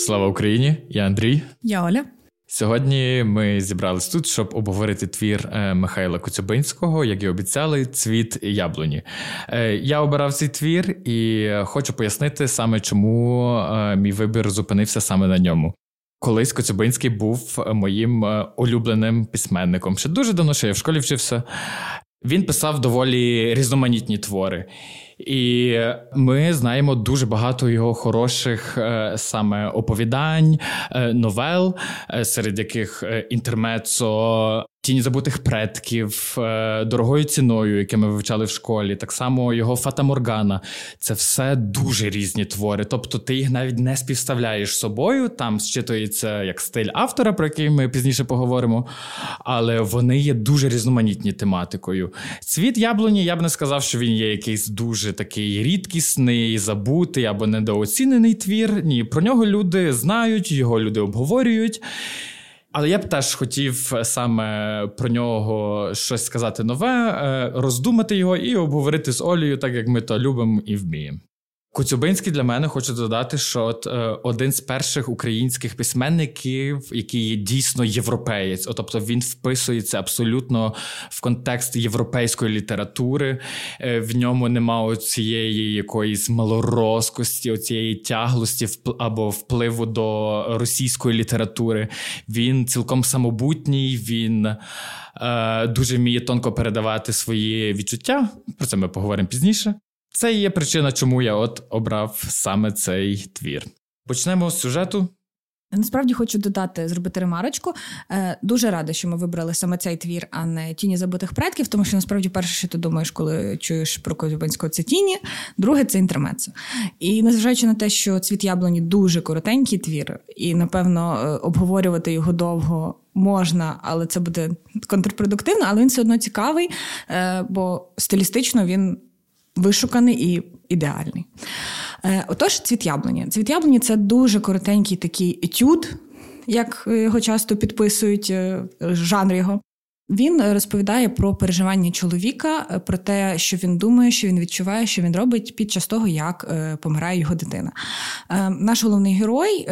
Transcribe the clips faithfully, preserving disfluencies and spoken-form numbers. Слава Україні! Я Андрій. Я Оля. Сьогодні ми зібрались тут, щоб обговорити твір Михайла Коцюбинського, як і обіцяли, «Цвіт яблуні». Я обирав цей твір і хочу пояснити саме, чому мій вибір зупинився саме на ньому. Колись Коцюбинський був моїм улюбленим письменником. Ще дуже давно, ще я в школі вчився. Він писав доволі різноманітні твори. І ми знаємо дуже багато його хороших саме оповідань, новел, серед яких «Інтермецо», «Тіні забутих предків», «Дорогою ціною», яке ми вивчали в школі, так само його «Фата Моргана». Це все дуже різні твори, тобто ти їх навіть не співставляєш з собою, там зчитується як стиль автора, про який ми пізніше поговоримо, але вони є дуже різноманітні тематикою. «Цвіт яблуні», я б не сказав, що він є якийсь дуже такий рідкісний, забутий або недооцінений твір. Ні, про нього люди знають, його люди обговорюють. Але я б теж хотів саме про нього щось сказати нове, роздумати його і обговорити з Олею, так як ми то любимо і вміємо. Коцюбинський для мене, хочу додати, що один з перших українських письменників, який є дійсно європеєць. О, тобто він вписується абсолютно в контекст європейської літератури. В ньому нема цієї якоїсь малорозкості, цієї тяглості або впливу до російської літератури. Він цілком самобутній, він е, дуже вміє тонко передавати свої відчуття. Про це ми поговоримо пізніше. Це і є причина, чому я от обрав саме цей твір. Почнемо з сюжету. Насправді хочу додати, зробити ремарочку. Е, дуже рада, що ми вибрали саме цей твір, а не «Тіні забутих предків», тому що, насправді, перше, що ти думаєш, коли чуєш про Коцюбинського, це «Тіні», друге – це «Інтермецо». І незважаючи на те, що «Цвіт яблуні» дуже коротенький твір, і, напевно, обговорювати його довго можна, але це буде контрпродуктивно, але він все одно цікавий, е, бо стилістично він вишуканий і ідеальний. Отож, «Цвіт яблуні». «Цвіт яблуні» – це дуже коротенький такий етюд, як його часто підписують, жанр його. Він розповідає про переживання чоловіка, про те, що він думає, що він відчуває, що він робить під час того, як помирає його дитина. Наш головний герой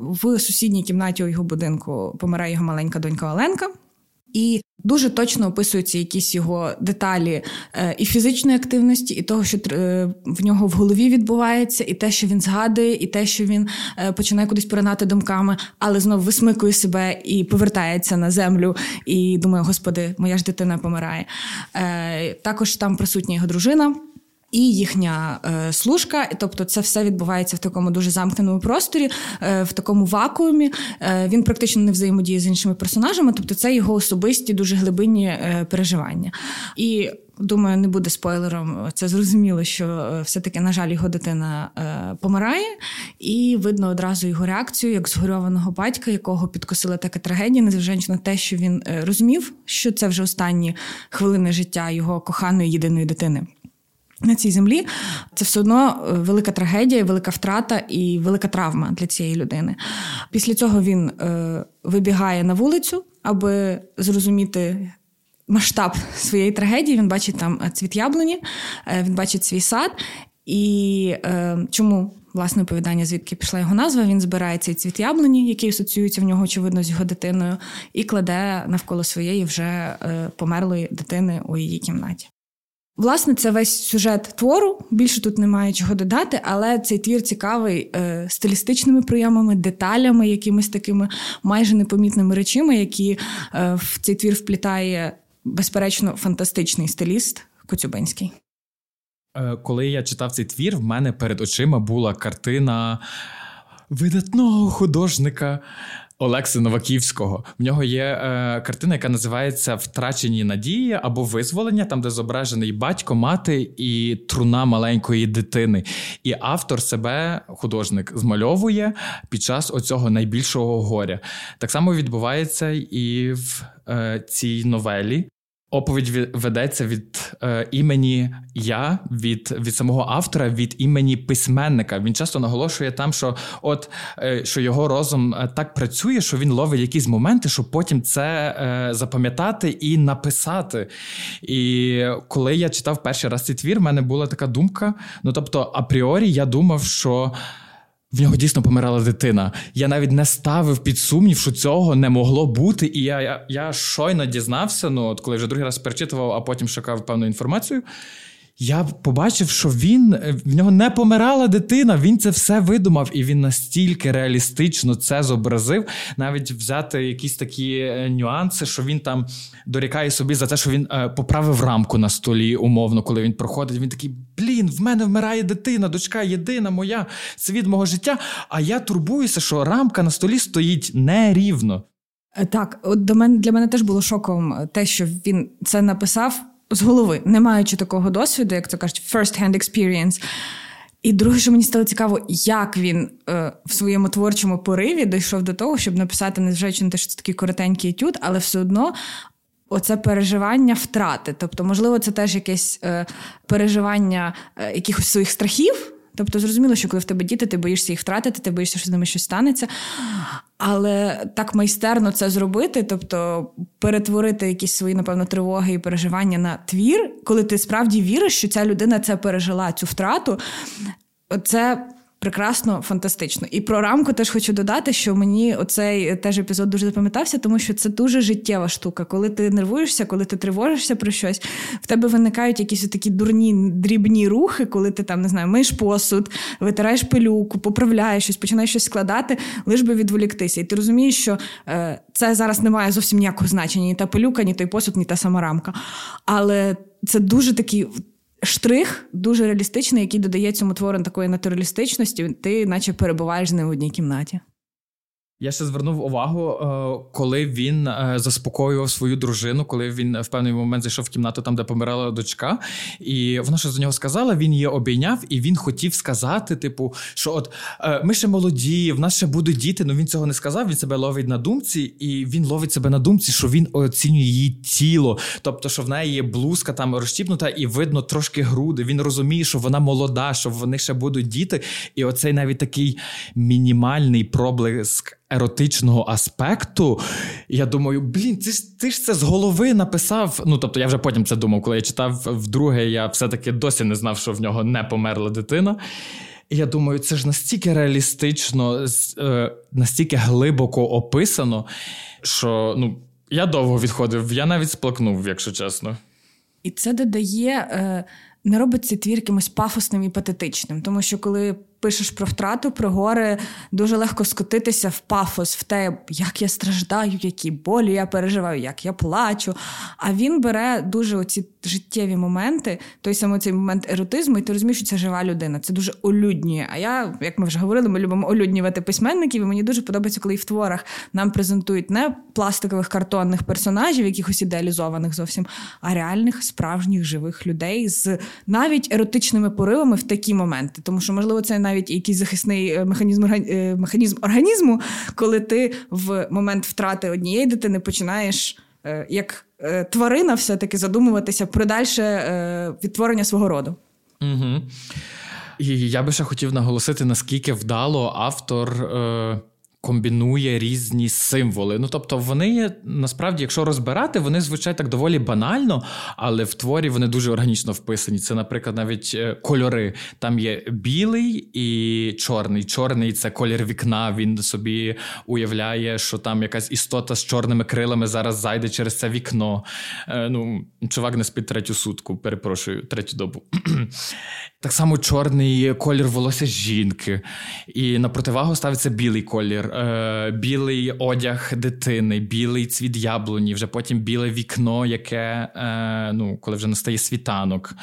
в сусідній кімнаті у його будинку помирає його маленька донька Оленка. І дуже точно описуються якісь його деталі і фізичної активності, і того, що в нього в голові відбувається, і те, що він згадує, і те, що він починає кудись поринати думками, але знову висмикує себе і повертається на землю, і думає, господи, моя ж дитина помирає. Також там присутня його дружина і їхня е, служка, тобто це все відбувається в такому дуже замкненому просторі, е, в такому вакуумі. Е, він практично не взаємодіє з іншими персонажами, тобто це його особисті, дуже глибинні е, переживання. І, думаю, не буде спойлером, це зрозуміло, що е, все-таки, на жаль, його дитина е, помирає, і видно одразу його реакцію, як згорьованого батька, якого підкосила така трагедія, незважаючи на те, що він е, розумів, що це вже останні хвилини життя його коханої єдиної дитини на цій землі. Це все одно велика трагедія, велика втрата і велика травма для цієї людини. Після цього він е, вибігає на вулицю, аби зрозуміти масштаб своєї трагедії. Він бачить там цвіт яблуні, е, він бачить свій сад. І е, чому, власне, оповідання, звідки пішла його назва, він збирає цей цвіт яблуні, який асоціюється в нього, очевидно, з його дитиною, і кладе навколо своєї вже е, померлої дитини у її кімнаті. Власне, це весь сюжет твору, більше тут немає чого додати, але цей твір цікавий е, стилістичними прийомами, деталями, якимись такими майже непомітними речами, які е, в цей твір вплітає, безперечно, фантастичний стиліст Коцюбинський. Коли я читав цей твір, в мене перед очима була картина видатного художника Олекси Новаківського. В нього є е, картина, яка називається «Втрачені надії або визволення», там, де зображений батько, мати і труна маленької дитини. І автор себе, художник, змальовує під час оцього найбільшого горя. Так само відбувається і в е, цій новелі. Оповідь ведеться від е, імені я, від, від самого автора, від імені письменника. Він часто наголошує там, що от е, що його розум так працює, що він ловить якісь моменти, щоб потім це е, запам'ятати і написати. І коли я читав перший раз цей твір, в мене була така думка, ну тобто апріорі я думав, що в нього дійсно помирала дитина. Я навіть не ставив під сумнів, що цього не могло бути. І я, я, я щойно дізнався, ну, от коли вже другий раз перечитував, а потім шукав певну інформацію, я побачив, що він, в нього не помирала дитина, він це все видумав, і він настільки реалістично це зобразив, навіть взяти якісь такі нюанси, що він там дорікає собі за те, що він поправив рамку на столі, умовно, коли він проходить, він такий, блін, в мене вмирає дитина, дочка єдина моя, світ мого життя, а я турбуюся, що рамка на столі стоїть нерівно. Так, от до мене, для мене теж було шоком те, що він це написав, з голови, не маючи такого досвіду, як то кажуть, first-hand experience. І друге, що мені стало цікаво, як він е, в своєму творчому пориві дійшов до того, щоб написати, незважаючи на те, що це такий коротенький етюд, але все одно оце переживання втрати. Тобто, можливо, це теж якесь е, переживання е, якихось своїх страхів. Тобто, зрозуміло, що коли в тебе діти, ти боїшся їх втратити, ти боїшся, що з ними щось станеться. Але так майстерно це зробити, тобто перетворити якісь свої, напевно, тривоги і переживання на твір, коли ти справді віриш, що ця людина це пережила, цю втрату, це прекрасно, фантастично. І про рамку теж хочу додати, що мені оцей теж епізод дуже запам'ятався, тому що це дуже життєва штука. Коли ти нервуєшся, коли ти тривожишся про щось, в тебе виникають якісь такі дурні, дрібні рухи, коли ти там, не знаю, миєш посуд, витираєш пилюку, поправляєш щось, починаєш щось складати, лиш би відволіктися. І ти розумієш, що е, це зараз не має зовсім ніякого значення. Ні та пилюка, ні той посуд, ні та сама рамка. Але це дуже такий... штрих дуже реалістичний, який додає цьому твору такої натуралістичності, ти наче перебуваєш з ним в одній кімнаті. Я ще звернув увагу, коли він заспокоював свою дружину, коли він в певний момент зайшов в кімнату там, де помирала дочка, і вона щось до нього сказала, він її обійняв, і він хотів сказати, типу, що от ми ще молоді, в нас ще будуть діти, але він цього не сказав, він себе ловить на думці, і він ловить себе на думці, що він оцінює її тіло, тобто, що в неї є блузка там розчіпнута, і видно трошки груди, він розуміє, що вона молода, що в них ще будуть діти, і оцей навіть такий мінімальний проблиск еротичного аспекту, я думаю, блін, ти ж, ти ж це з голови написав. Ну, тобто, я вже потім це думав, коли я читав вдруге, я все-таки досі не знав, що в нього не померла дитина. І я думаю, це ж настільки реалістично, настільки глибоко описано, що, ну, я довго відходив, я навіть сплакнув, якщо чесно. І це додає... Е... не робить цей твір якимось пафосним і патетичним. Тому що коли пишеш про втрату, про горе, дуже легко скотитися в пафос, в те, як я страждаю, які болі я переживаю, як я плачу. А він бере дуже оці життєві моменти, той самий цей момент еротизму, і ти розумієш, що це жива людина. Це дуже олюднює. А я, як ми вже говорили, ми любимо олюднювати письменників, і мені дуже подобається, коли і в творах нам презентують не пластикових картонних персонажів, якихось ідеалізованих зовсім, а реальних, справжніх, живих людей з навіть еротичними поривами в такі моменти. Тому що, можливо, це навіть якийсь захисний механізм, механізм організму, коли ти в момент втрати однієї дитини починаєш як тварина все-таки задумуватися про дальше відтворення свого роду. Угу. І я би ще хотів наголосити, наскільки вдало автор... Е... комбінує різні символи. Ну, тобто, вони є, насправді, якщо розбирати, вони звучать так доволі банально, але в творі вони дуже органічно вписані. Це, наприклад, навіть кольори. Там є білий і чорний. Чорний – це колір вікна. Він собі уявляє, що там якась істота з чорними крилами зараз зайде через це вікно. Е, ну, чувак не спить третю сутку, перепрошую, третю добу. Так само чорний колір волосся жінки. І на противагу ставиться білий колір. Білий одяг дитини, білий цвіт яблуні, вже потім біле вікно, яке, ну, коли вже настає світанок.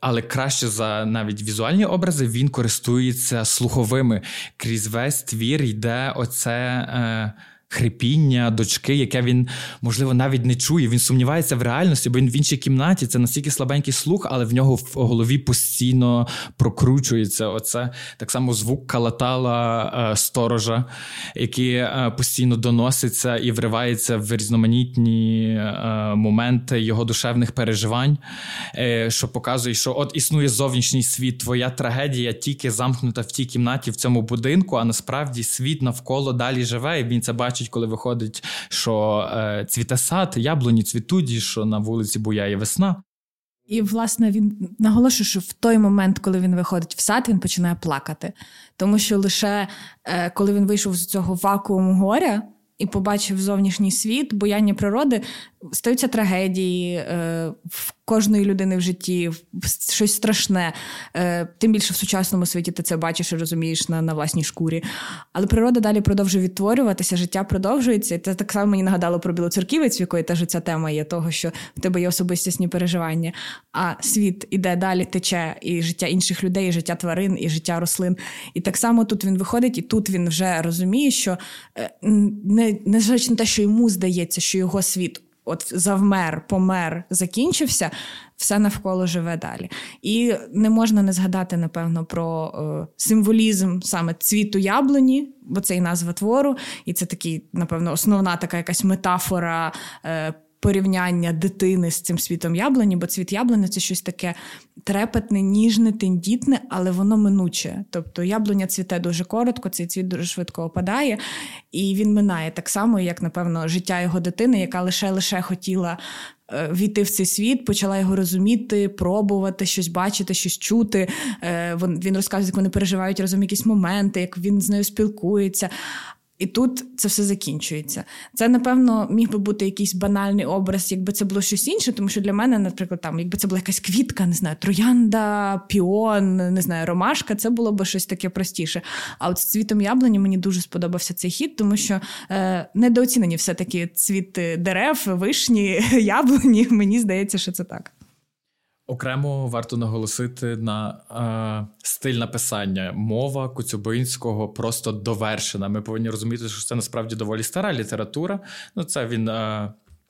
Але краще за навіть візуальні образи він користується слуховими. Крізь весь твір йде оце... хрипіння дочки, яке він, можливо, навіть не чує. Він сумнівається в реальності, бо він в іншій кімнаті. Це настільки слабенький слух, але в нього в голові постійно прокручується оце. Так само звук калатала сторожа, який постійно доноситься і вривається в різноманітні моменти його душевних переживань, що показує, що от існує зовнішній світ, твоя трагедія тільки замкнута в тій кімнаті, в цьому будинку, а насправді світ навколо далі живе, і він це бачить, коли виходить, що е, цвіте сад, яблуні цвітуть, що на вулиці буяє весна. І, власне, він наголошує, що в той момент, коли він виходить в сад, він починає плакати. Тому що лише е, коли він вийшов з цього вакууму горя і побачив зовнішній світ, буяння природи, стаються трагедії е, в кожної людини в житті, щось страшне. Е, тим більше в сучасному світі ти це бачиш і розумієш на, на власній шкурі. Але природа далі продовжує відтворюватися, життя продовжується. І це так само мені нагадало про білоцерківець, в якої теж ця тема є того, що в тебе є особистісні переживання. А світ іде далі, тече, і життя інших людей, і життя тварин, і життя рослин. І так само тут він виходить, і тут він вже розуміє, що е, не, незважаючи на те, що йому здається, що його світ от завмер, помер, закінчився, все навколо живе далі. І не можна не згадати, напевно, про е, символізм саме цвіту яблуні, бо це і назва твору, і це такий, напевно, основна така якась метафора е, порівняння дитини з цим світом яблуні, бо цвіт яблуні – це щось таке трепетне, ніжне, тендітне, але воно минуче. Тобто яблуня цвіте дуже коротко, цей цвіт дуже швидко опадає, і він минає так само, як, напевно, життя його дитини, яка лише-лише хотіла війти в цей світ, почала його розуміти, пробувати, щось бачити, щось чути. Він розказує, як вони переживають разом якісь моменти, як він з нею спілкується. І тут це все закінчується. Це, напевно, міг би бути якийсь банальний образ, якби це було щось інше, тому що для мене, наприклад, там, якби це була якась квітка, не знаю, троянда, піон, не знаю, ромашка, це було б щось таке простіше. А от з цвітом яблуні мені дуже сподобався цей хід, тому що е, недооцінені все-таки цвіти дерев, вишні, яблуні, мені здається, що це так. Окремо варто наголосити на е, стиль написання. Мова Коцюбинського просто довершена. Ми повинні розуміти, що це насправді доволі стара література. Ну, це він е,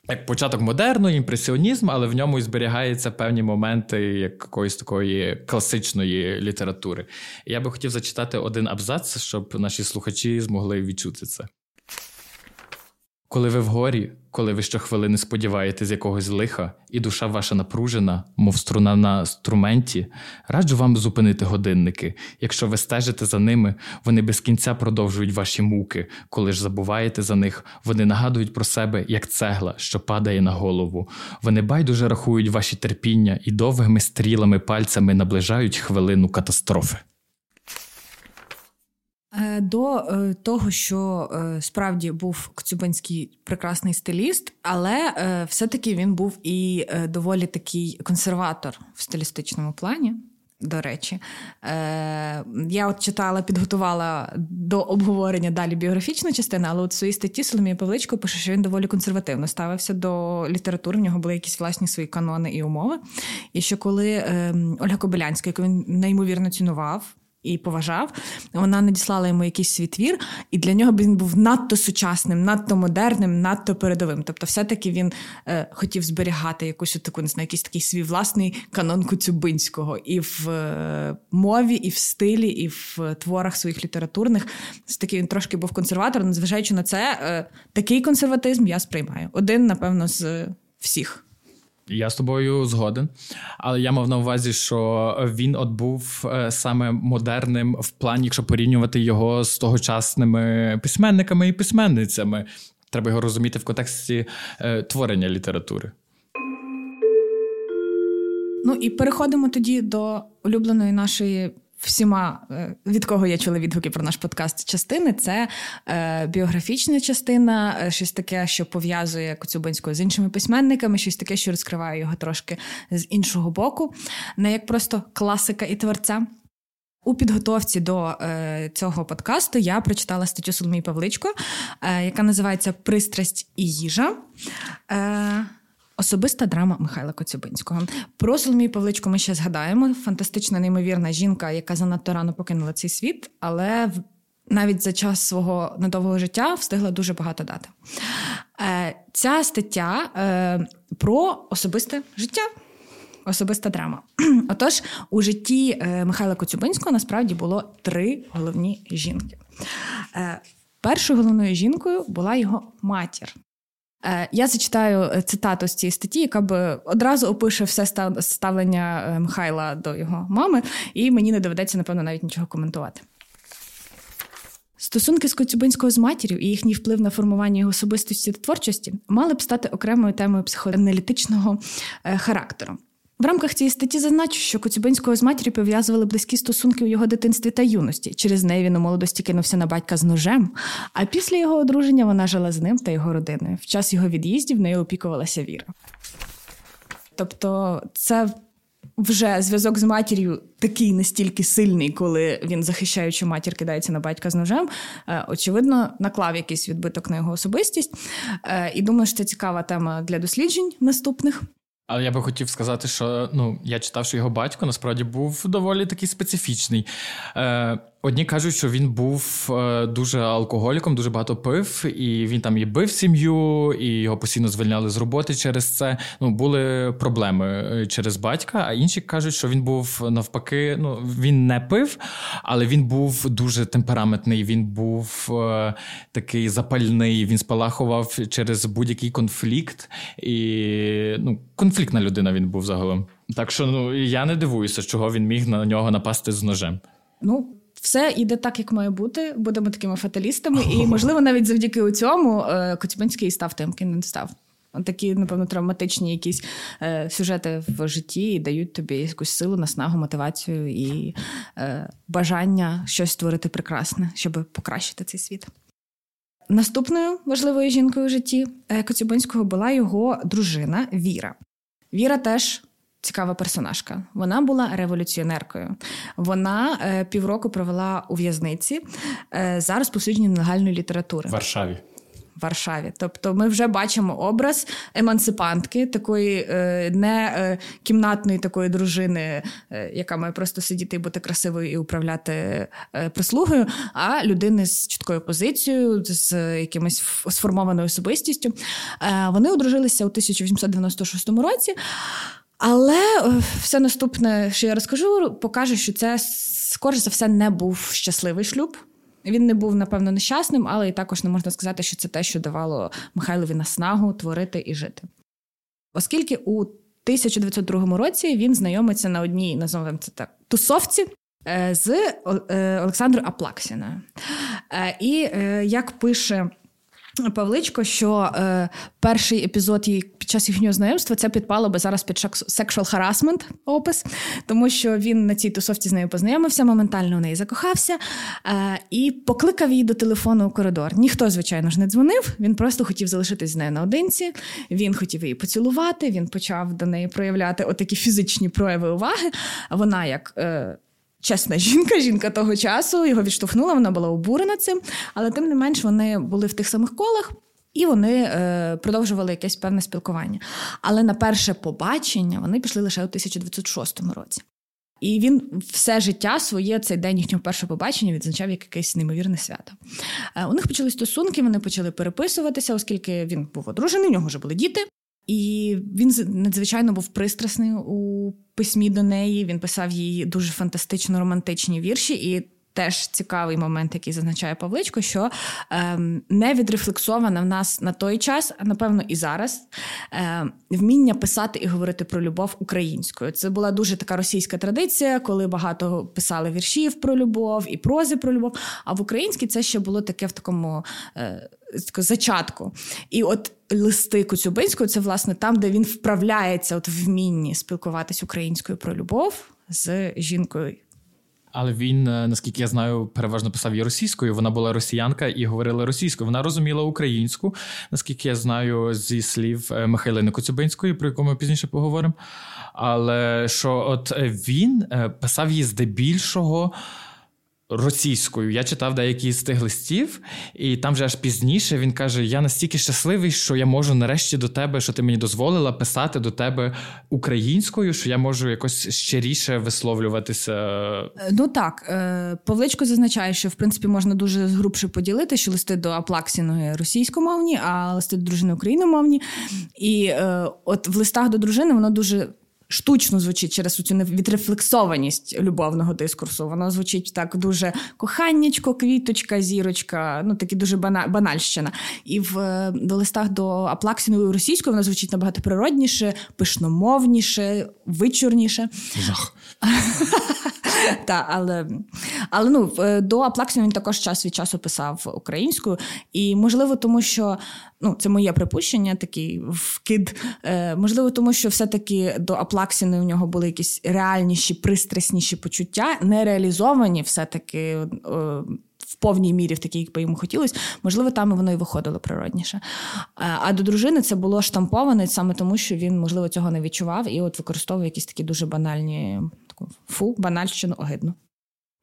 як початок модерну, імпресіонізм, але в ньому і зберігаються певні моменти якоїсь такої класичної літератури. Я би хотів зачитати один абзац, щоб наші слухачі змогли відчути це. Коли ви вгорі, коли ви щохвилини сподіваєтесь якогось лиха, і душа ваша напружена, мов струна на струменті, раджу вам зупинити годинники. Якщо ви стежите за ними, вони без кінця продовжують ваші муки. Коли ж забуваєте за них, вони нагадують про себе, як цегла, що падає на голову. Вони байдуже рахують ваші терпіння і довгими стрілами пальцями наближають хвилину катастрофи. До того, що справді був Коцюбинський прекрасний стиліст, але все-таки він був і доволі такий консерватор в стилістичному плані, до речі. Я от читала, підготувала до обговорення далі біографічну частину, але от в своїй статті Соломія Павличко пише, що він доволі консервативно ставився до літератури, в нього були якісь власні свої канони і умови. І що коли Ольга Кобилянська, яку він неймовірно цінував, і поважав, вона надіслала йому якийсь свій твір, і для нього він був надто сучасним, надто модерним, надто передовим. Тобто все-таки він е, хотів зберігати якусь таку, не знаю, якийсь такий свій власний канон Коцюбинського і в е, мові, і в стилі, і в е, творах своїх літературних. Все-таки він трошки був консерватором, незважаючи на це, е, такий консерватизм я сприймаю. Один, напевно, з е, всіх. Я з тобою згоден, але я мав на увазі, що він от був саме модерним в плані, якщо порівнювати його з тогочасними письменниками і письменницями. Треба його розуміти в контексті е, творення літератури. Ну і переходимо тоді до улюбленої нашої всіма, від кого я чула відгуки про наш подкаст, частини. Це е, біографічна частина, щось таке, що пов'язує Коцюбинського з іншими письменниками, щось таке, що розкриває його трошки з іншого боку, не як просто класика і творця. У підготовці до е, цього подкасту я прочитала статтю Соломії Павличко, е, яка називається «Пристрасть і їжа». Е, Особиста драма Михайла Коцюбинського. Про Соломію Павличку ми ще згадаємо. Фантастична, неймовірна жінка, яка занадто рано покинула цей світ, але навіть за час свого недовгого життя встигла дуже багато дати. Е, ця стаття е, про особисте життя. Особиста драма. Отож, у житті е, Михайла Коцюбинського насправді було три головні жінки. Е, першою головною жінкою була його матір. Я зачитаю цитату з цієї статті, яка би одразу опише все ставлення Михайла до його мами, і мені не доведеться, напевно, навіть нічого коментувати. Стосунки з Коцюбинського з матір'ю і їхній вплив на формування його особистості та творчості мали б стати окремою темою психоаналітичного характеру. В рамках цієї статті зазначу, що Коцюбинського з матір'ю пов'язували близькі стосунки у його дитинстві та юності. Через неї він у молодості кинувся на батька з ножем, а після його одруження вона жила з ним та його родиною. В час його від'їздів нею опікувалася Віра. Тобто це вже зв'язок з матір'ю такий настільки сильний, коли він, захищаючи матір, кидається на батька з ножем, очевидно, наклав якийсь відбиток на його особистість. І думаю, що це цікава тема для досліджень наступних. Але я би хотів сказати, що ну, я читав, що його батько насправді був доволі такий специфічний. Е, одні кажуть, що він був е, дуже алкоголіком, дуже багато пив, і він там і бив сім'ю, і його постійно звільняли з роботи через це. Ну, були проблеми через батька, а інші кажуть, що він був навпаки, ну, він не пив, але він був дуже темпераментний, він був е, такий запальний, він спалахував через будь-який конфлікт, і, ну, конфлікт Конфліктна людина він був загалом. Так що, ну, я не дивуюся, чого він міг на нього напасти з ножем. Ну, все йде так, як має бути. Будемо такими фаталістами. О-о-о. І, можливо, навіть завдяки цьому Коцюбинський став тим, ким він став. Такі, напевно, травматичні якісь е, сюжети в житті дають тобі якусь силу, наснагу, мотивацію і е, бажання щось створити прекрасне, щоб покращити цей світ. Наступною важливою жінкою в житті Коцюбинського була його дружина Віра. Віра теж цікава персонажка. Вона була революціонеркою. Вона е, півроку провела у в'язниці е, за розповсюдження нелегальної літератури. В Варшаві. В Варшаві. Тобто ми вже бачимо образ емансипантки, такої е, не е, кімнатної такої дружини, е, яка має просто сидіти і бути красивою і управляти е, прислугою, а людини з чіткою позицією, з е, якимось сформованою особистістю. Е, вони одружилися у тисяча вісімсот дев'яносто шостому році. Але все наступне, що я розкажу, покаже, що це, скоріш за все, не був щасливий шлюб. Він не був, напевно, нещасним, але і також не можна сказати, що це те, що давало Михайлові наснагу творити і жити. Оскільки у тисяча дев'ятсот другому році він знайомиться на одній, називаємо це так, тусовці з Олександрою Аплаксіною. І, як пише Павличко, що е, перший епізод її під час їхнього знайомства це підпало би зараз під sexual harassment опис, тому що він на цій тусовці з нею познайомився, моментально в неї закохався е, і покликав її до телефону у коридор. Ніхто, звичайно ж, не дзвонив, він просто хотів залишитись з нею наодинці, він хотів її поцілувати, він почав до неї проявляти отакі фізичні прояви уваги, а вона як... Е, Чесна жінка, жінка того часу, його відштовхнула, вона була обурена цим, але тим не менш вони були в тих самих колах і вони е, продовжували якесь певне спілкування. Але на перше побачення вони пішли лише у тисяча дев'ятсот шостому році. І він все життя своє, цей день їхнього першого побачення, відзначав як якесь неймовірне свято. Е, у них почали стосунки, вони почали переписуватися, оскільки він був одружений, у нього вже були діти. І він надзвичайно був пристрасний у письмі до неї, він писав їй дуже фантастично романтичні вірші, і теж цікавий момент, який зазначає Павличко, що ем, не відрефлексована в нас на той час, а напевно і зараз, ем, вміння писати і говорити про любов українською. Це була дуже така російська традиція, коли багато писали віршів про любов і прози про любов, а в українській це ще було таке в такому... Е, зачатку. І от листи Коцюбинського – це, власне, там, де він вправляється от в вмінні спілкуватись українською про любов з жінкою. Але він, наскільки я знаю, переважно писав її російською. Вона була росіянка і говорила російською. Вона розуміла українську, наскільки я знаю, зі слів Михайлини Коцюбинської, про яку ми пізніше поговоримо. Але що от він писав її здебільшого російською. Я читав деякі з тих листів, і там вже аж пізніше він каже, я настільки щасливий, що я можу нарешті до тебе, що ти мені дозволила писати до тебе українською, що я можу якось щиріше висловлюватися. Ну так, Павличко зазначає, що в принципі можна дуже грубше поділити, що листи до Аплаксіної російськомовні, а листи до дружини україномовні. І от в листах до дружини воно дуже... штучно звучить через цю відрефлексованість любовного дискурсу. Воно звучить так дуже коханнячко, квіточка, зірочка, ну такі дуже бана, банальщина. І в до листах до Аплаксіної російської воно звучить набагато природніше, пишномовніше, вичурніше. Жах. Так, але, але ну, до Аплаксіна він також час від часу писав українською. І, можливо, тому що ну, це моє припущення, такий вкид. Е, можливо, тому що все-таки до Аплаксіни у нього були якісь реальніші, пристрасніші почуття, нереалізовані все-таки е, в повній мірі, в такій, як би йому хотілося. Можливо, там воно і виходило природніше. Е, а до дружини це було штамповане саме тому, що він, можливо, цього не відчував і от використовував якісь такі дуже банальні, таку, фу, банальщину, огидну.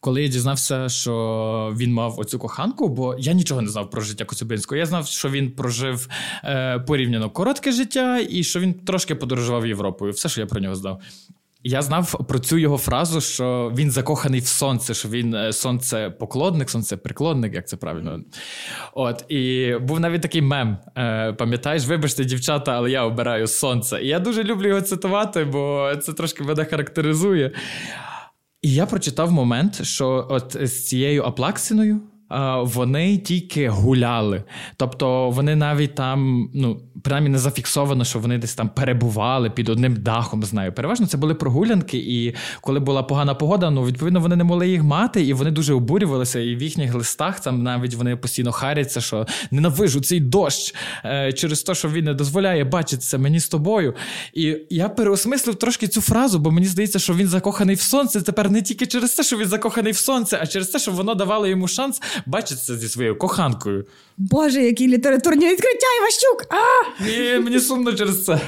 Коли я дізнався, що він мав оцю коханку, бо я нічого не знав про життя Коцюбинського. Я знав, що він прожив е, порівняно коротке життя і що він трошки подорожував Європою. Все, що я про нього знав. Я знав про цю його фразу, що він закоханий в сонце, що він сонцепоклонник, сонцеприклонник, як це правильно. От, і був навіть такий мем, пам'ятаєш, вибачте, дівчата, але я обираю сонце. І я дуже люблю його цитувати, бо це трошки мене характеризує. І я прочитав момент, що от з цією Аплаксіною вони тільки гуляли. Тобто вони навіть там, ну, принаймні не зафіксовано, що вони десь там перебували під одним дахом з нею. Переважно це були прогулянки, і коли була погана погода, ну, відповідно, вони не могли їх мати, і вони дуже обурювалися, і в їхніх листах там навіть вони постійно харяться, що ненавижу цей дощ через те, що він не дозволяє бачитися мені з тобою. І я переосмислив трошки цю фразу, бо мені здається, що він закоханий в сонце тепер не тільки через те, що він закоханий в сонце, а через те, що воно давало йому шанс бачиться зі своєю коханкою. Боже, які літературні відкриття, Іващук! А! Ні, мені сумно через це.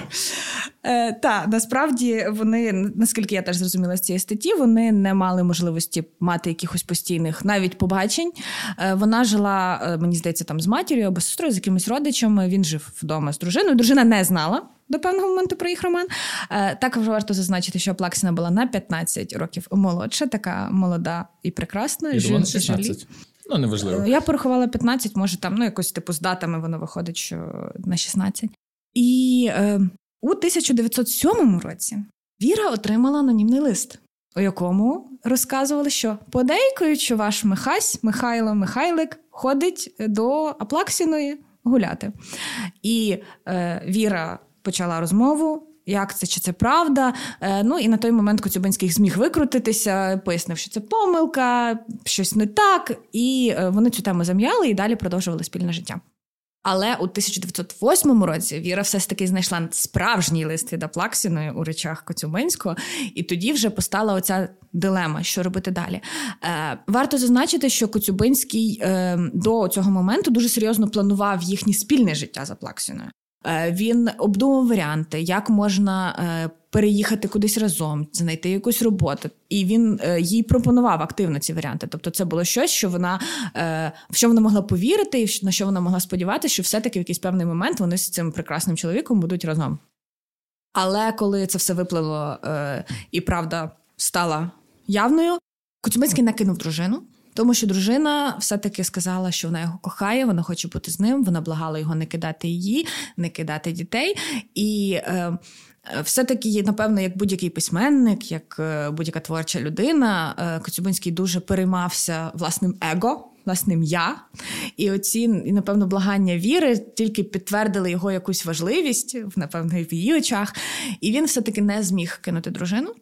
Е, та, насправді, вони, наскільки я теж зрозуміла з цієї статті, вони не мали можливості мати якихось постійних навіть побачень. Е, вона жила, мені здається, там з матір'ю або з сестрою, з якимись родичами. Він жив вдома з дружиною. Дружина не знала до певного моменту про їх роман. Е, також варто зазначити, що Аплаксіна була на п'ятнадцять років молодша, така молода і прекрасна. І жін, шістнадцять. Ну, неважливо. Я порахувала п'ятнадцять, може там, ну, якось типу з датами воно виходить, що на шістнадцять. І е, у тисяча дев'ятсот сьомому році Віра отримала анонімний лист, у якому розказували, що подейкуючи ваш Михась, Михайло Михайлик, ходить до Аплаксіної гуляти. І е, Віра почала розмову, як це, чи це правда. Ну, і на той момент Коцюбинський зміг викрутитися, пояснив, що це помилка, щось не так, і вони цю тему зам'яли і далі продовжували спільне життя. Але у тисяча дев'ятсот восьмому році Віра все ж таки знайшла справжній лист від Аплаксіної у речах Коцюбинського, і тоді вже постала оця дилема, що робити далі. Е, варто зазначити, що Коцюбинський е, до цього моменту дуже серйозно планував їхнє спільне життя з Аплаксіною. Він обдумав варіанти, як можна переїхати кудись разом, знайти якусь роботу. І він їй пропонував активно ці варіанти. Тобто це було щось, що вона, в що вона могла повірити, і на що вона могла сподіватися, що все-таки в якийсь певний момент вони з цим прекрасним чоловіком будуть разом. Але коли це все виплило і правда стала явною, Коцюбинський накинув дружину. Тому що дружина все-таки сказала, що вона його кохає, вона хоче бути з ним, вона благала його не кидати її, не кидати дітей. І е, все-таки, напевно, як будь-який письменник, як будь-яка творча людина, Коцюбинський дуже переймався власним его, власним «я». І оці, напевно, благання Віри тільки підтвердили його якусь важливість, напевно, і в її очах. І він все-таки не зміг кинути дружину.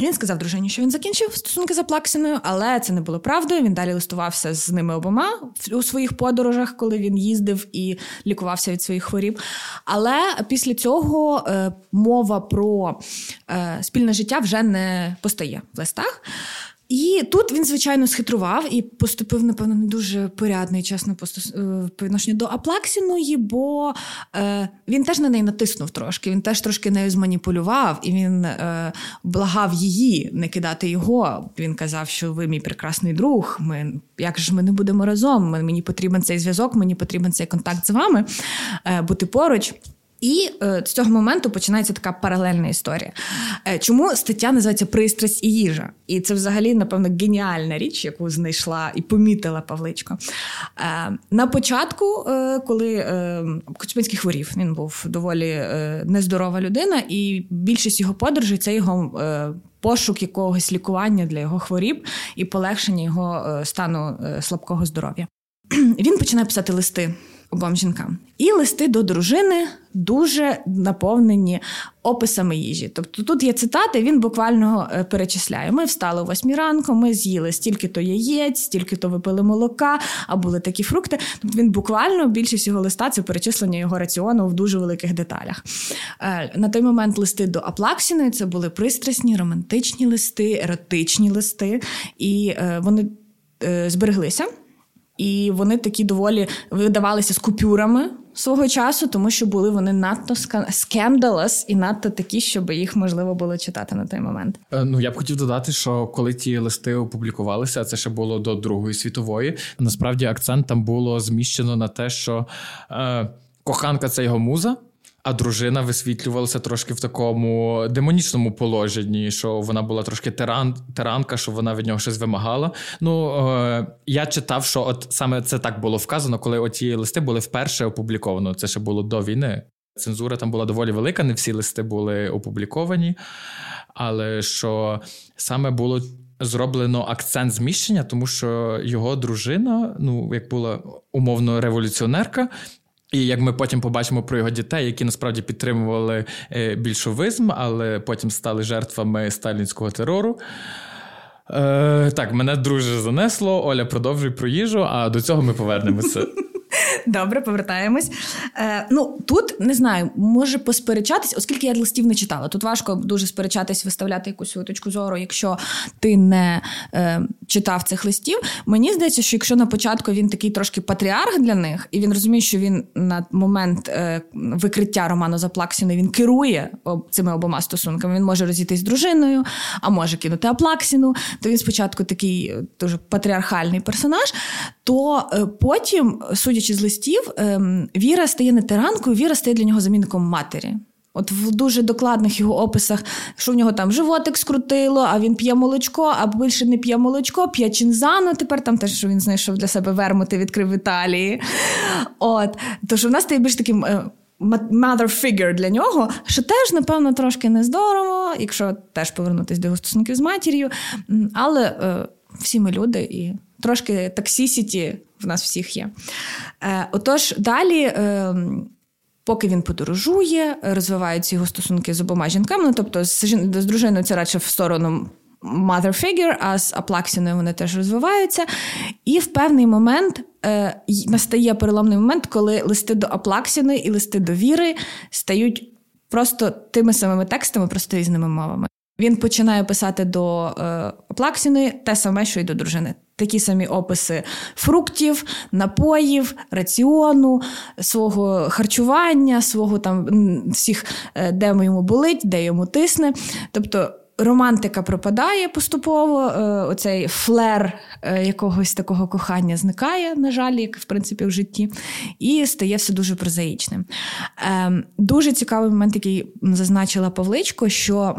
Він сказав дружині, що він закінчив стосунки з Аплаксіною, але це не було правдою. Він далі листувався з ними обома у своїх подорожах, коли він їздив і лікувався від своїх хворіб. Але після цього е, мова про е, спільне життя вже не постає в листах. І тут він, звичайно, схитрував і поступив, напевно, не дуже порядно і чесно по відношенню до Аплаксіної, бо е, він теж на неї натиснув трошки, він теж трошки нею зманіпулював, і він е, благав її не кидати його. Він казав, що ви мій прекрасний друг, ми, як же ми не будемо разом, мені потрібен цей зв'язок, мені потрібен цей контакт з вами, е, бути поруч. І е, з цього моменту починається така паралельна історія. Е, чому стаття називається «Пристрасть і їжа»? І це взагалі, напевно, геніальна річ, яку знайшла і помітила Павличко. Е, на початку, е, коли е, Коцюбинський хворів, він був доволі е, нездорова людина, і більшість його подорожей – це його е, пошук якогось лікування для його хворіб і полегшення його е, стану е, слабкого здоров'я. Він починає писати листи обом жінкам. І листи до дружини дуже наповнені описами їжі. Тобто тут є цитати, він буквально перечисляє. Ми встали о восьмій ранку, ми з'їли стільки-то яєць, стільки-то випили молока, а були такі фрукти. Тобто він буквально більшість його листа – це перечислення його раціону в дуже великих деталях. На той момент листи до Аплаксіної – це були пристрасні, романтичні листи, еротичні листи. І вони збереглися. І вони такі доволі видавалися з купюрами свого часу, тому що були вони надто scandalous і надто такі, щоб їх можливо було читати на той момент. Ну, я б хотів додати, що коли ті листи опублікувалися, це ще було до Другої світової, насправді акцент там було зміщено на те, що е, коханка – це його муза, а дружина висвітлювалася трошки в такому демонічному положенні, що вона була трошки тиран, тиранка, що вона від нього щось вимагала. Ну, е, я читав, що от саме це так було вказано, коли оті листи були вперше опубліковано. Це ще було до війни. Цензура там була доволі велика, не всі листи були опубліковані. Але що саме було зроблено акцент зміщення, тому що його дружина, ну, як була умовно революціонерка, і як ми потім побачимо про його дітей, які насправді підтримували більшовизм, але потім стали жертвами сталінського терору. Е, так, мене дуже занесло. Оля, продовжуй про їжу, а до цього ми повернемося. Добре, повертаємось. Е, ну, тут, не знаю, може посперечатись, оскільки я листів не читала. Тут важко дуже сперечатись, виставляти якусь свою точку зору, якщо ти не е, читав цих листів. Мені здається, що якщо на початку він такий трошки патріарх для них, і він розуміє, що він на момент е, викриття роману з Аплаксіною, він керує цими обома стосунками. Він може розійтись з дружиною, а може кинути Аплаксіну. То він спочатку такий дуже патріархальний персонаж, то е, потім, судячи з листів, Віра стає не тиранкою, Віра стає для нього замінником матері. От в дуже докладних його описах, що в нього там животик скрутило, а він п'є молочко, а більше не п'є молочко, п'є чинзано, тепер там теж, що він знайшов для себе вермути, відкрив в Італії. От. Тож в нас стає більш таким mother figure для нього, що теж, напевно, трошки нездорово, якщо теж повернутися до його стосунків з матір'ю. Але всі ми люди і трошки токсісіті в нас всіх є. Е, отож, далі, е, поки він подорожує, розвиваються його стосунки з обома жінками, ну, тобто з, з дружиною це радше в сторону mother figure, а з Аплаксіною вони теж розвиваються. І в певний момент е, настає переломний момент, коли листи до Аплаксіни і листи до Віри стають просто тими самими текстами, просто різними мовами. Він починає писати до е, Аплаксіни те саме, що й до дружини. Такі самі описи фруктів, напоїв, раціону, свого харчування, свого там всіх, де йому болить, де йому тисне. Тобто романтика пропадає поступово, оцей флер якогось такого кохання зникає, на жаль, як в принципі в житті, і стає все дуже прозаїчним. Дуже цікавий момент, який зазначила Павличко, що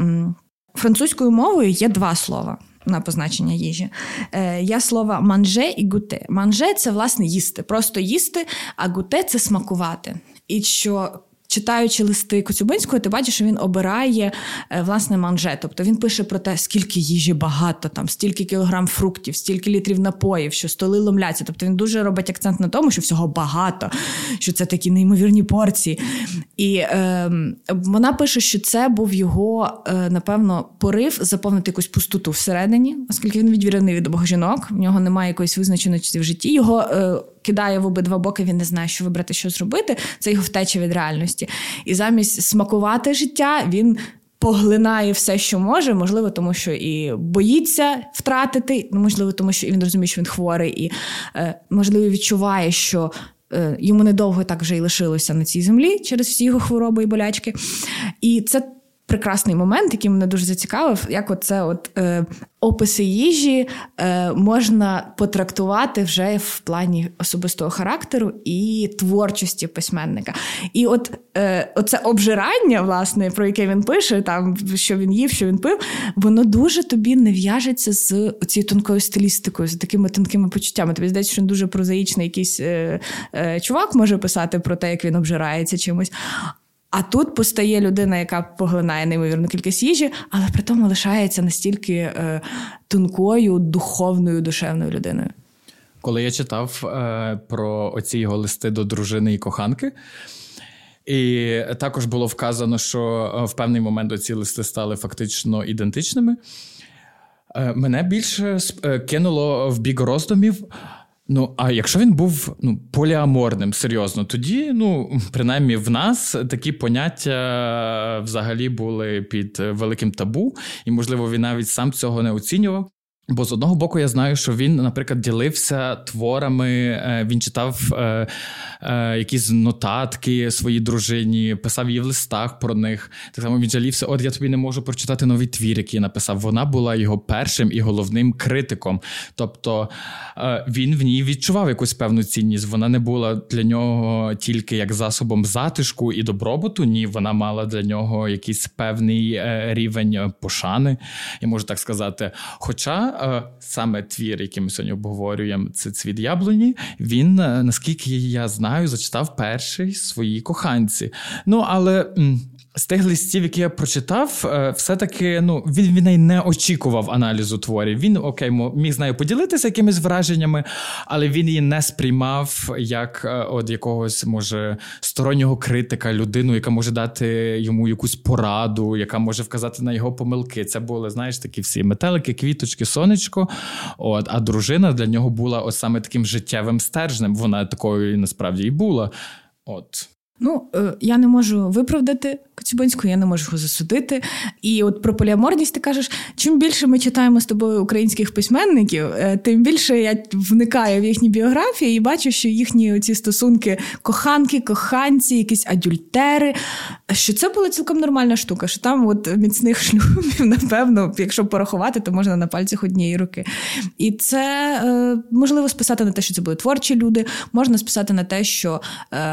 французькою мовою є два слова на позначення їжі. Е, є слова «манже» і «гуте». «Манже» – це, власне, їсти. Просто їсти, а «гуте» – це смакувати. І що, читаючи листи Коцюбинського, ти бачиш, що він обирає, е, власне, «манже». Тобто він пише про те, скільки їжі багато, там, стільки кілограм фруктів, стільки літрів напоїв, що столи ломляться. Тобто він дуже робить акцент на тому, що всього багато, що це такі неймовірні порції. І е, вона пише, що це був його, е, напевно, порив заповнити якусь пустоту всередині, оскільки він відвірений від обох жінок, в нього немає якоїсь визначеності в житті, його е, кидає в обидва боки, він не знає, що вибрати, що зробити, це його втеча від реальності. І замість смакувати життя, він поглинає все, що може, можливо, тому що і боїться втратити, можливо, тому що він розуміє, що він хворий, і, е, можливо, відчуває, що йому недовго так вже й лишилося на цій землі через всі його хвороби і болячки. І це прекрасний момент, який мене дуже зацікавив, як оце от, е, описи їжі е, можна потрактувати вже в плані особистого характеру і творчості письменника. І от е, оце обжирання, власне, про яке він пише, там, що він їв, що він пив, воно дуже тобі не в'яжеться з цією тонкою стилістикою, з такими тонкими почуттями. Тобі здається, що він дуже прозаїчний якийсь е, е, чувак може писати про те, як він обжирається чимось. А тут постає людина, яка поглинає неймовірну кількість їжі, але при тому лишається настільки е, тонкою, духовною, душевною людиною. коли я читав е, про оці його листи до дружини і коханки. І також було вказано, що в певний момент оці листи стали фактично ідентичними. Е, мене більше кинуло в бік роздумів. Ну, а якщо він був ну, поліаморним, серйозно, тоді, ну, принаймні в нас такі поняття взагалі були під великим табу, і, можливо, він навіть сам цього не оцінював. Бо з одного боку я знаю, що він, наприклад, ділився творами, він читав е, е, якісь нотатки своїй дружині, писав їй в листах про них. Так само він жалівся, от я тобі не можу прочитати новий твір, який я написав. Вона була його першим і головним критиком. Тобто е, він в ній відчував якусь певну цінність. Вона не була для нього тільки як засобом затишку і добробуту. Ні, вона мала для нього якийсь певний е, рівень пошани, я можу так сказати. Хоча саме твір, який ми сьогодні обговорюємо, це «Цвіт яблуні», він, наскільки я знаю, зачитав перший своїй коханці. Ну, але з тих листів, які я прочитав, все-таки ну, він, він не очікував аналізу творів. Він, окей, міг з нею поділитися якимись враженнями, але він її не сприймав як от якогось, може, стороннього критика, людину, яка може дати йому якусь пораду, яка може вказати на його помилки. Це були, знаєш, такі всі метелики, квіточки, сонечко. От, а дружина для нього була от саме таким життєвим стержнем. Вона такою насправді і була. От. Ну, я не можу виправдати Коцюбинську, я не можу його засудити. І от про поліаморність ти кажеш, чим більше ми читаємо з тобою українських письменників, тим більше я вникаю в їхні біографії і бачу, що їхні ці стосунки коханки, коханці, якісь адюльтери, що це була цілком нормальна штука, що там от міцних шлюбів, напевно, якщо порахувати, то можна на пальцях однієї руки. І це можливо списати на те, що це були творчі люди, можна списати на те, що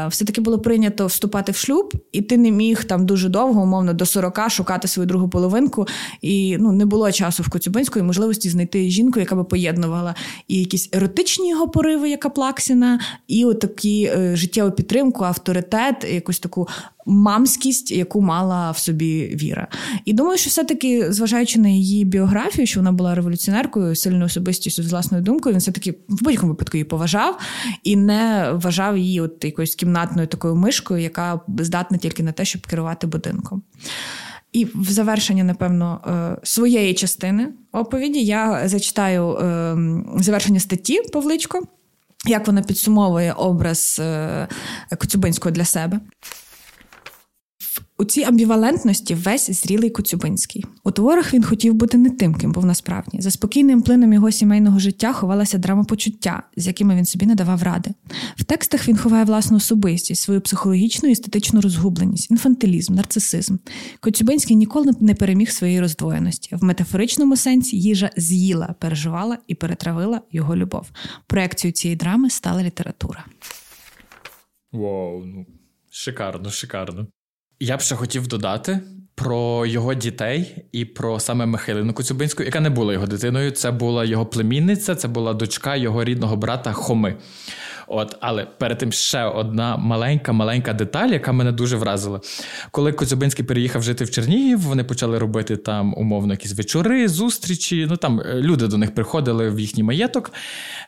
все-таки було прийнято то вступати в шлюб, і ти не міг там дуже довго, умовно, до сорока шукати свою другу половинку, і ну, не було часу в Коцюбинської можливості знайти жінку, яка би поєднувала і якісь еротичні його пориви, як Аплаксіна, і отакі е, життєву підтримку, авторитет, якусь таку мамськість, яку мала в собі Віра. І думаю, що все-таки, зважаючи на її біографію, що вона була революціонеркою, сильною особистістю з власною думкою, він все-таки в будь-якому випадку її поважав і не вважав її от якоюсь кімнатною такою мишкою, яка здатна тільки на те, щоб керувати будинком. І в завершення, напевно, своєї частини оповіді я зачитаю завершення статті Павличко, як вона підсумовує образ Коцюбинського для себе. У цій амбівалентності весь зрілий Коцюбинський. У творах він хотів бути не тим, ким був насправді. За спокійним плином його сімейного життя ховалася драма почуття, з якими він собі не давав ради. В текстах він ховає власну особистість, свою психологічну і естетичну розгубленість, інфантилізм, нарцисизм. Коцюбинський ніколи не переміг своєї роздвоєності. В метафоричному сенсі їжа з'їла, переживала і перетравила його любов. Проекцією цієї драми стала література. Вау, ну шикарно, шикарно. Я б ще хотів додати про його дітей і про саме Михайлину Коцюбинську, яка не була його дитиною, це була його племінниця, це була дочка його рідного брата Хоми. От, але перед тим ще одна маленька-маленька деталь, яка мене дуже вразила. Коли Коцюбинський переїхав жити в Чернігів, вони почали робити там умовно якісь вечори, зустрічі, ну там люди до них приходили в їхній маєток,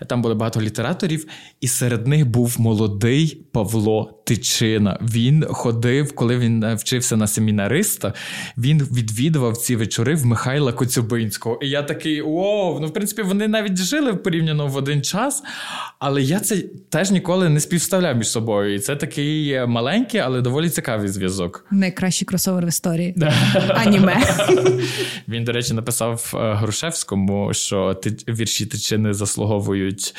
там було багато літераторів, і серед них був молодий Павло Тичина. Він ходив, коли він вчився на семінариста, він відвідував ці вечори в Михайла Коцюбинського. І я такий, оу, ну в принципі вони навіть жили порівняно в один час, але я це... теж ніколи не співставляв між собою. І це такий маленький, але доволі цікавий зв'язок. Найкращий кросовер в історії. Аніме. Він, до речі, написав Грушевському, що вірші Тичини заслуговують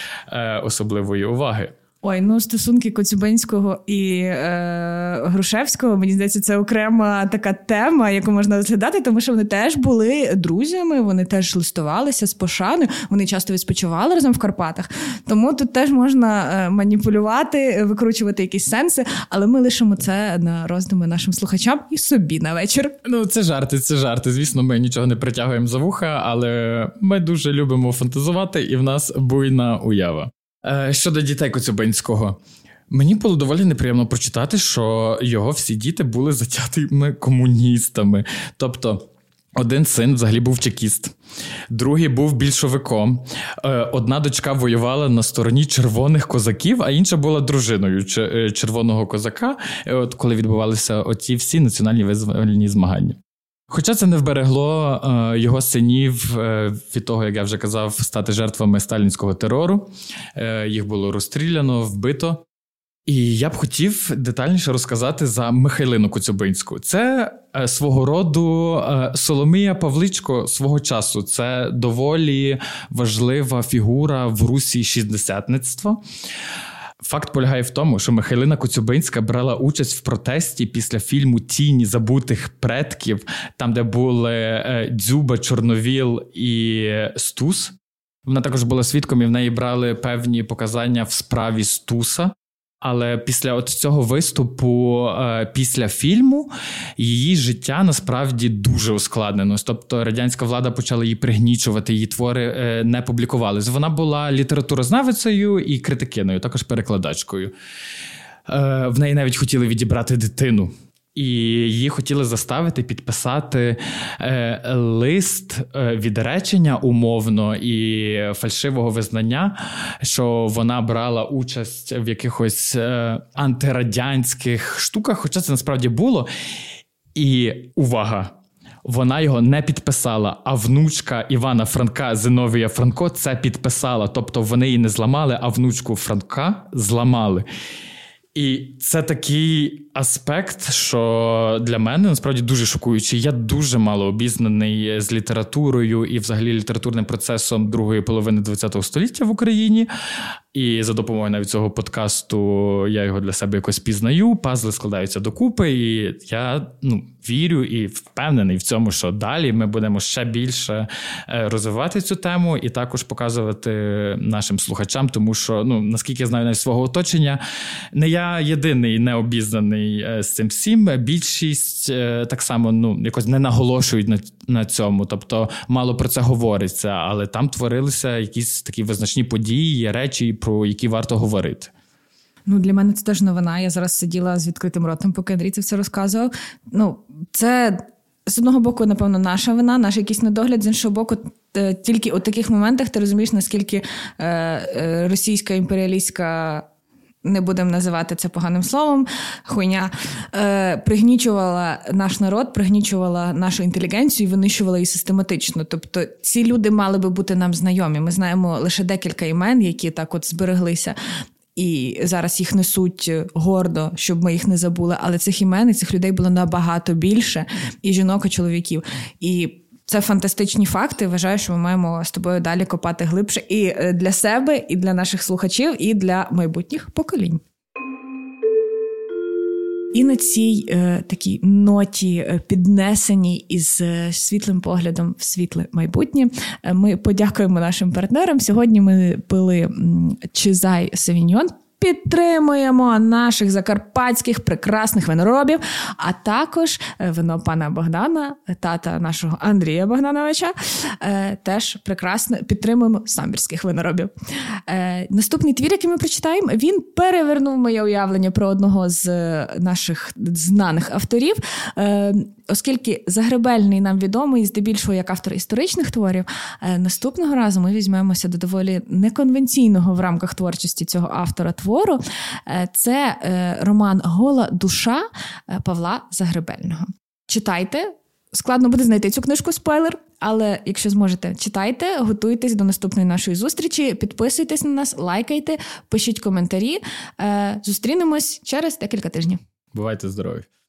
особливої уваги. Ой, ну стосунки Коцюбинського і е, Грушевського, мені здається, це окрема така тема, яку можна розглядати, тому що вони теж були друзями, вони теж листувалися з пошаною, вони часто відпочивали разом в Карпатах, тому тут теж можна маніпулювати, викручувати якісь сенси, але ми лишимо це на роздуми нашим слухачам і собі на вечір. Ну, це жарти, це жарти. Звісно, ми нічого не притягуємо за вуха, але ми дуже любимо фантазувати, і в нас буйна уява. Щодо дітей Коцюбинського, мені було доволі неприємно прочитати, що його всі діти були затятими комуністами. Тобто, Один син взагалі був чекіст, другий був більшовиком, одна дочка воювала на стороні червоних козаків, а інша була дружиною червоного козака, от коли відбувалися оці всі національні визвольні змагання. Хоча це не вберегло його синів від того, як я вже казав, стати жертвами сталінського терору. Їх було розстріляно, вбито. І я б хотів детальніше розказати за Михайлину Коцюбинську. Це свого роду Соломія Павличко свого часу. Це доволі важлива фігура в русі шістдесятництва. Факт полягає в тому, що Михайлина Коцюбинська брала участь в протесті після фільму «Тіні забутих предків», там, де були Дзюба, Чорновіл і Стус. Вона також була свідком, і в неї брали певні показання в справі Стуса. Але після от цього виступу, після фільму, її життя насправді дуже ускладнено. Тобто радянська влада почала її пригнічувати, її твори не публікувалися. Вона була літературознавицею і критикиною, також перекладачкою. В неї навіть хотіли відібрати дитину. І її хотіли заставити підписати е, лист е, відречення умовно і фальшивого визнання, що вона брала участь в якихось е, антирадянських штуках, хоча це насправді було. І, увага, вона його не підписала, а внучка Івана Франка, Зеновія Франко, це підписала. Тобто вони її не зламали, а внучку Франка зламали. І це такий аспект, що для мене насправді дуже шокуючий. Я дуже мало обізнаний з літературою і взагалі літературним процесом другої половини ХХ століття в Україні. І за допомогою навіть цього подкасту я його для себе якось пізнаю, пазли складаються докупи, і я ну, вірю і впевнений в цьому, що далі ми будемо ще більше розвивати цю тему і також показувати нашим слухачам, тому що, ну, наскільки я знаю навіть свого оточення, не я єдиний не обізнаний з цим всім, більшість так само ну, якось не наголошують на, на цьому, тобто мало про це говориться, але там творилися якісь такі визначні події, речі, про які варто говорити. Ну, для мене це теж новина. Я зараз сиділа з відкритим ротом, поки Андрій це все розказував. Ну, це, з одного боку, напевно, наша вина, наш якийсь недогляд, з іншого боку, тільки у таких моментах ти розумієш, наскільки російська імперіалістська, не будемо називати це поганим словом, хуйня, пригнічувала наш народ, пригнічувала нашу інтелігенцію і винищувала її систематично. Тобто ці люди мали би бути нам знайомі. Ми знаємо лише декілька імен, які так от збереглися, і зараз їх несуть гордо, щоб ми їх не забули. Але цих імен і цих людей було набагато більше, і жінок, і чоловіків. І це фантастичні факти. Вважаю, що ми маємо з тобою далі копати глибше і для себе, і для наших слухачів, і для майбутніх поколінь. І на цій е, такій ноті, піднесеній із світлим поглядом в світле майбутнє, ми подякуємо нашим партнерам. Сьогодні ми пили Чизай Савіньйон. Підтримуємо наших закарпатських прекрасних виноробів, а також вино пана Богдана, тата нашого Андрія Богдановича, теж прекрасно підтримуємо самбірських виноробів. Наступний твір, який ми прочитаємо, він перевернув моє уявлення про одного з наших знаних авторів, оскільки Загребельний нам відомий, здебільшого як автор історичних творів, наступного разу ми візьмемося до доволі неконвенційного в рамках творчості цього автора твору. Це роман «Гола душа» Павла Загребельного. Читайте. Складно буде знайти цю книжку, спойлер, але якщо зможете, читайте, готуйтесь до наступної нашої зустрічі, підписуйтесь на нас, лайкайте, пишіть коментарі. Зустрінемось через декілька тижнів. Бувайте здорові!